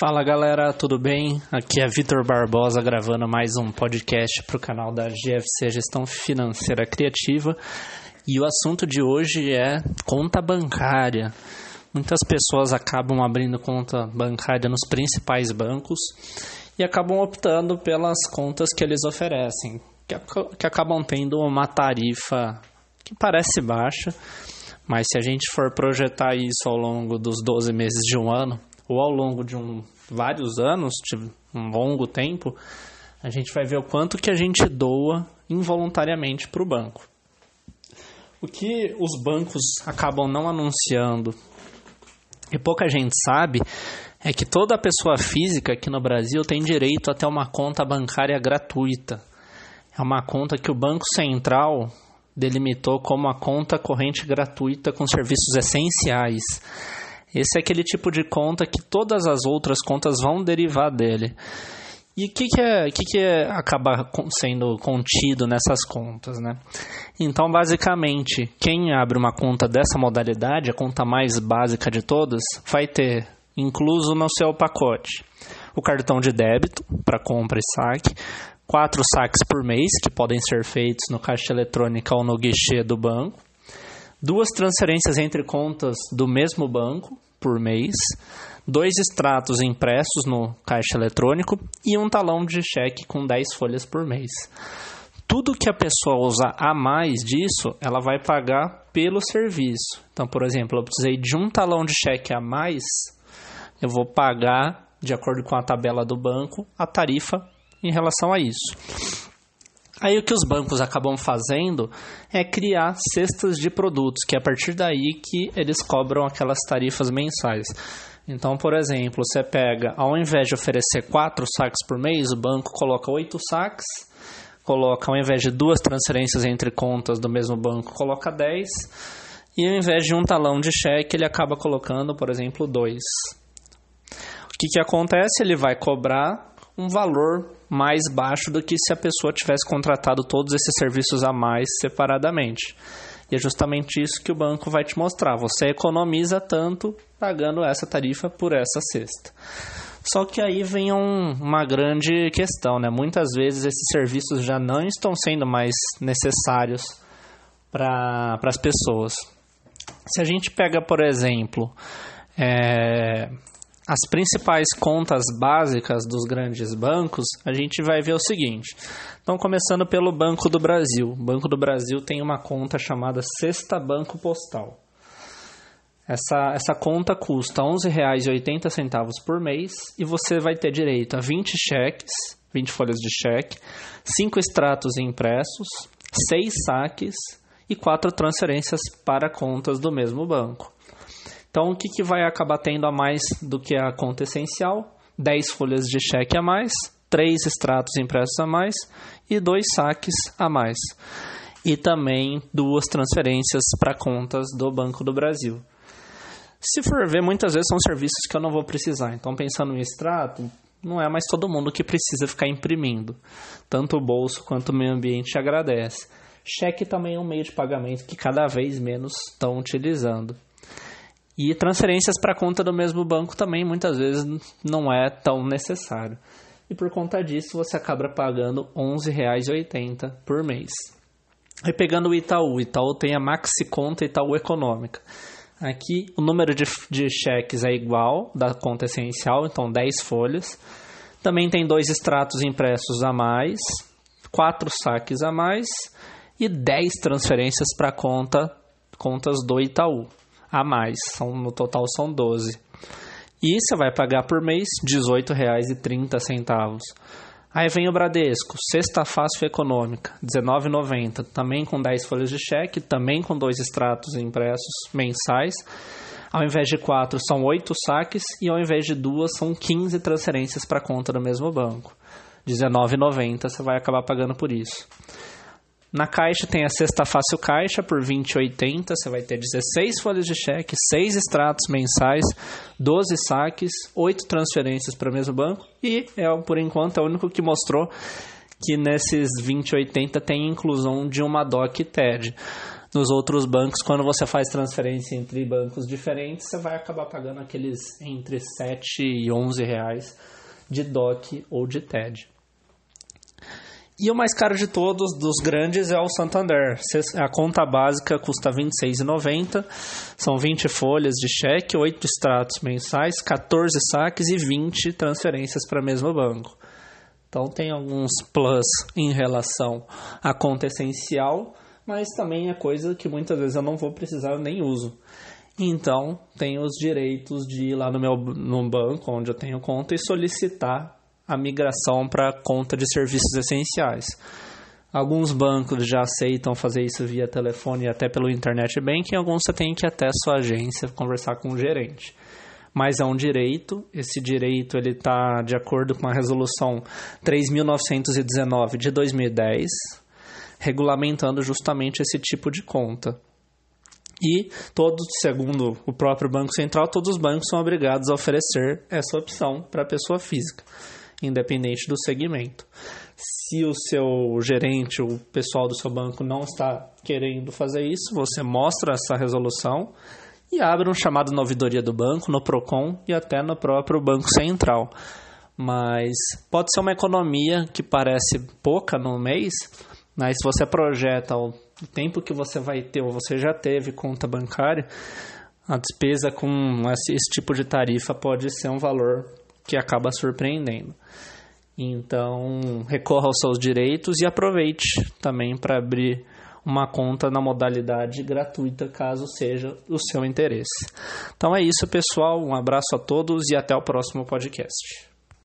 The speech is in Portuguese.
Fala galera, tudo bem? Aqui é Vitor Barbosa gravando mais um podcast para o canal da GFC Gestão Financeira Criativa e o assunto de hoje é conta bancária. Muitas pessoas acabam abrindo conta bancária nos principais bancos e acabam optando pelas contas que eles oferecem, que acabam tendo uma tarifa que parece baixa, mas se a gente for projetar isso ao longo dos 12 meses de um ano, ou ao longo de vários anos, de um longo tempo, a gente vai ver o quanto que a gente doa involuntariamente para o banco. O que os bancos acabam não anunciando e pouca gente sabe é que toda pessoa física aqui no Brasil tem direito a ter uma conta bancária gratuita. É uma conta que o Banco Central delimitou como a conta corrente gratuita com serviços essenciais. Esse é aquele tipo de conta que todas as outras contas vão derivar dele. E o que acaba sendo contido nessas contas, né? Então, basicamente, quem abre uma conta dessa modalidade, a conta mais básica de todas, vai ter incluso no seu pacote o cartão de débito para compra e saque, 4 saques por mês, que podem ser feitos no caixa eletrônica ou no guichê do banco, 2 transferências entre contas do mesmo banco por mês, 2 extratos impressos no caixa eletrônico e um talão de cheque com 10 folhas por mês. Tudo que a pessoa usar a mais disso, ela vai pagar pelo serviço. Então, por exemplo, eu precisei de um talão de cheque a mais, eu vou pagar, de acordo com a tabela do banco, a tarifa em relação a isso. Aí o que os bancos acabam fazendo é criar cestas de produtos, que é a partir daí que eles cobram aquelas tarifas mensais. Então, por exemplo, você pega, ao invés de oferecer 4 saques por mês, o banco coloca 8 saques, coloca, ao invés de 2 transferências entre contas do mesmo banco, coloca 10, e ao invés de um talão de cheque, ele acaba colocando, por exemplo, 2. O que acontece? Ele vai cobrar um valor mais baixo do que se a pessoa tivesse contratado todos esses serviços a mais separadamente. E é justamente isso que o banco vai te mostrar. Você economiza tanto pagando essa tarifa por essa cesta. Só que aí vem uma grande questão, né? Muitas vezes esses serviços já não estão sendo mais necessários para as pessoas. Se a gente pega, por exemplo, as principais contas básicas dos grandes bancos, a gente vai ver o seguinte. Então, começando pelo Banco do Brasil. O Banco do Brasil tem uma conta chamada Cesta Banco Postal. Essa conta custa R$ 11,80 por mês e você vai ter direito a 20 cheques, 20 folhas de cheque, 5 extratos impressos, 6 saques e 4 transferências para contas do mesmo banco. Então, o que vai acabar tendo a mais do que a conta essencial? 10 folhas de cheque a mais, 3 extratos impressos a mais e 2 saques a mais. E também 2 transferências para contas do Banco do Brasil. Se for ver, muitas vezes são serviços que eu não vou precisar. Então, pensando em extrato, não é mais todo mundo que precisa ficar imprimindo. Tanto o bolso quanto o meio ambiente agradece. Cheque também é um meio de pagamento que cada vez menos estão utilizando. E transferências para conta do mesmo banco também muitas vezes não é tão necessário. E por conta disso você acaba pagando R$ 11,80 por mês. E pegando o Itaú. O Itaú tem a Maxi Conta Itaú Econômica. Aqui o número de cheques é igual da conta essencial, então 10 folhas. Também tem 2 extratos impressos a mais, 4 saques a mais e 10 transferências para contas do Itaú. A mais, no total são 12. E você vai pagar por mês R$ 18,30. Aí vem o Bradesco, Sexta Fácil Econômica, R$ 19,90. Também com 10 folhas de cheque, também com 2 extratos impressos mensais. Ao invés de 4, são 8 saques e ao invés de 2, são 15 transferências para conta do mesmo banco. R$ 19,90 você vai acabar pagando por isso. Na Caixa tem a Cesta Fácil Caixa por R$ 20,80, você vai ter 16 folhas de cheque, 6 extratos mensais, 12 saques, 8 transferências para o mesmo banco e, por enquanto, é o único que mostrou que nesses R$ 20,80 tem inclusão de uma DOC TED. Nos outros bancos, quando você faz transferência entre bancos diferentes, você vai acabar pagando aqueles entre R$ 7 e R$ 11 reais de DOC ou de TED. E o mais caro de todos, dos grandes, é o Santander. A conta básica custa R$ 26,90, são 20 folhas de cheque, 8 extratos mensais, 14 saques e 20 transferências para o mesmo banco. Então tem alguns plus em relação à conta essencial, mas também é coisa que muitas vezes eu não vou precisar, eu nem uso. Então tenho os direitos de ir lá no banco onde eu tenho conta e solicitar a migração para a conta de serviços essenciais. Alguns bancos já aceitam fazer isso via telefone e até pelo internet banking, alguns você tem que ir até a sua agência conversar com o gerente. Mas é um direito, esse direito ele está de acordo com a Resolução 3.919 de 2010, regulamentando justamente esse tipo de conta. E, todos, segundo o próprio Banco Central, todos os bancos são obrigados a oferecer essa opção para a pessoa física, independente do segmento. Se o seu gerente, o pessoal do seu banco não está querendo fazer isso, você mostra essa resolução e abre um chamado na ouvidoria do banco, no Procon e até no próprio Banco Central. Mas pode ser uma economia que parece pouca no mês, mas se você projeta o tempo que você vai ter ou você já teve conta bancária, a despesa com esse tipo de tarifa pode ser um valor que acaba surpreendendo. Então, recorra aos seus direitos e aproveite também para abrir uma conta na modalidade gratuita, caso seja o seu interesse. Então é isso, pessoal. Um abraço a todos e até o próximo podcast.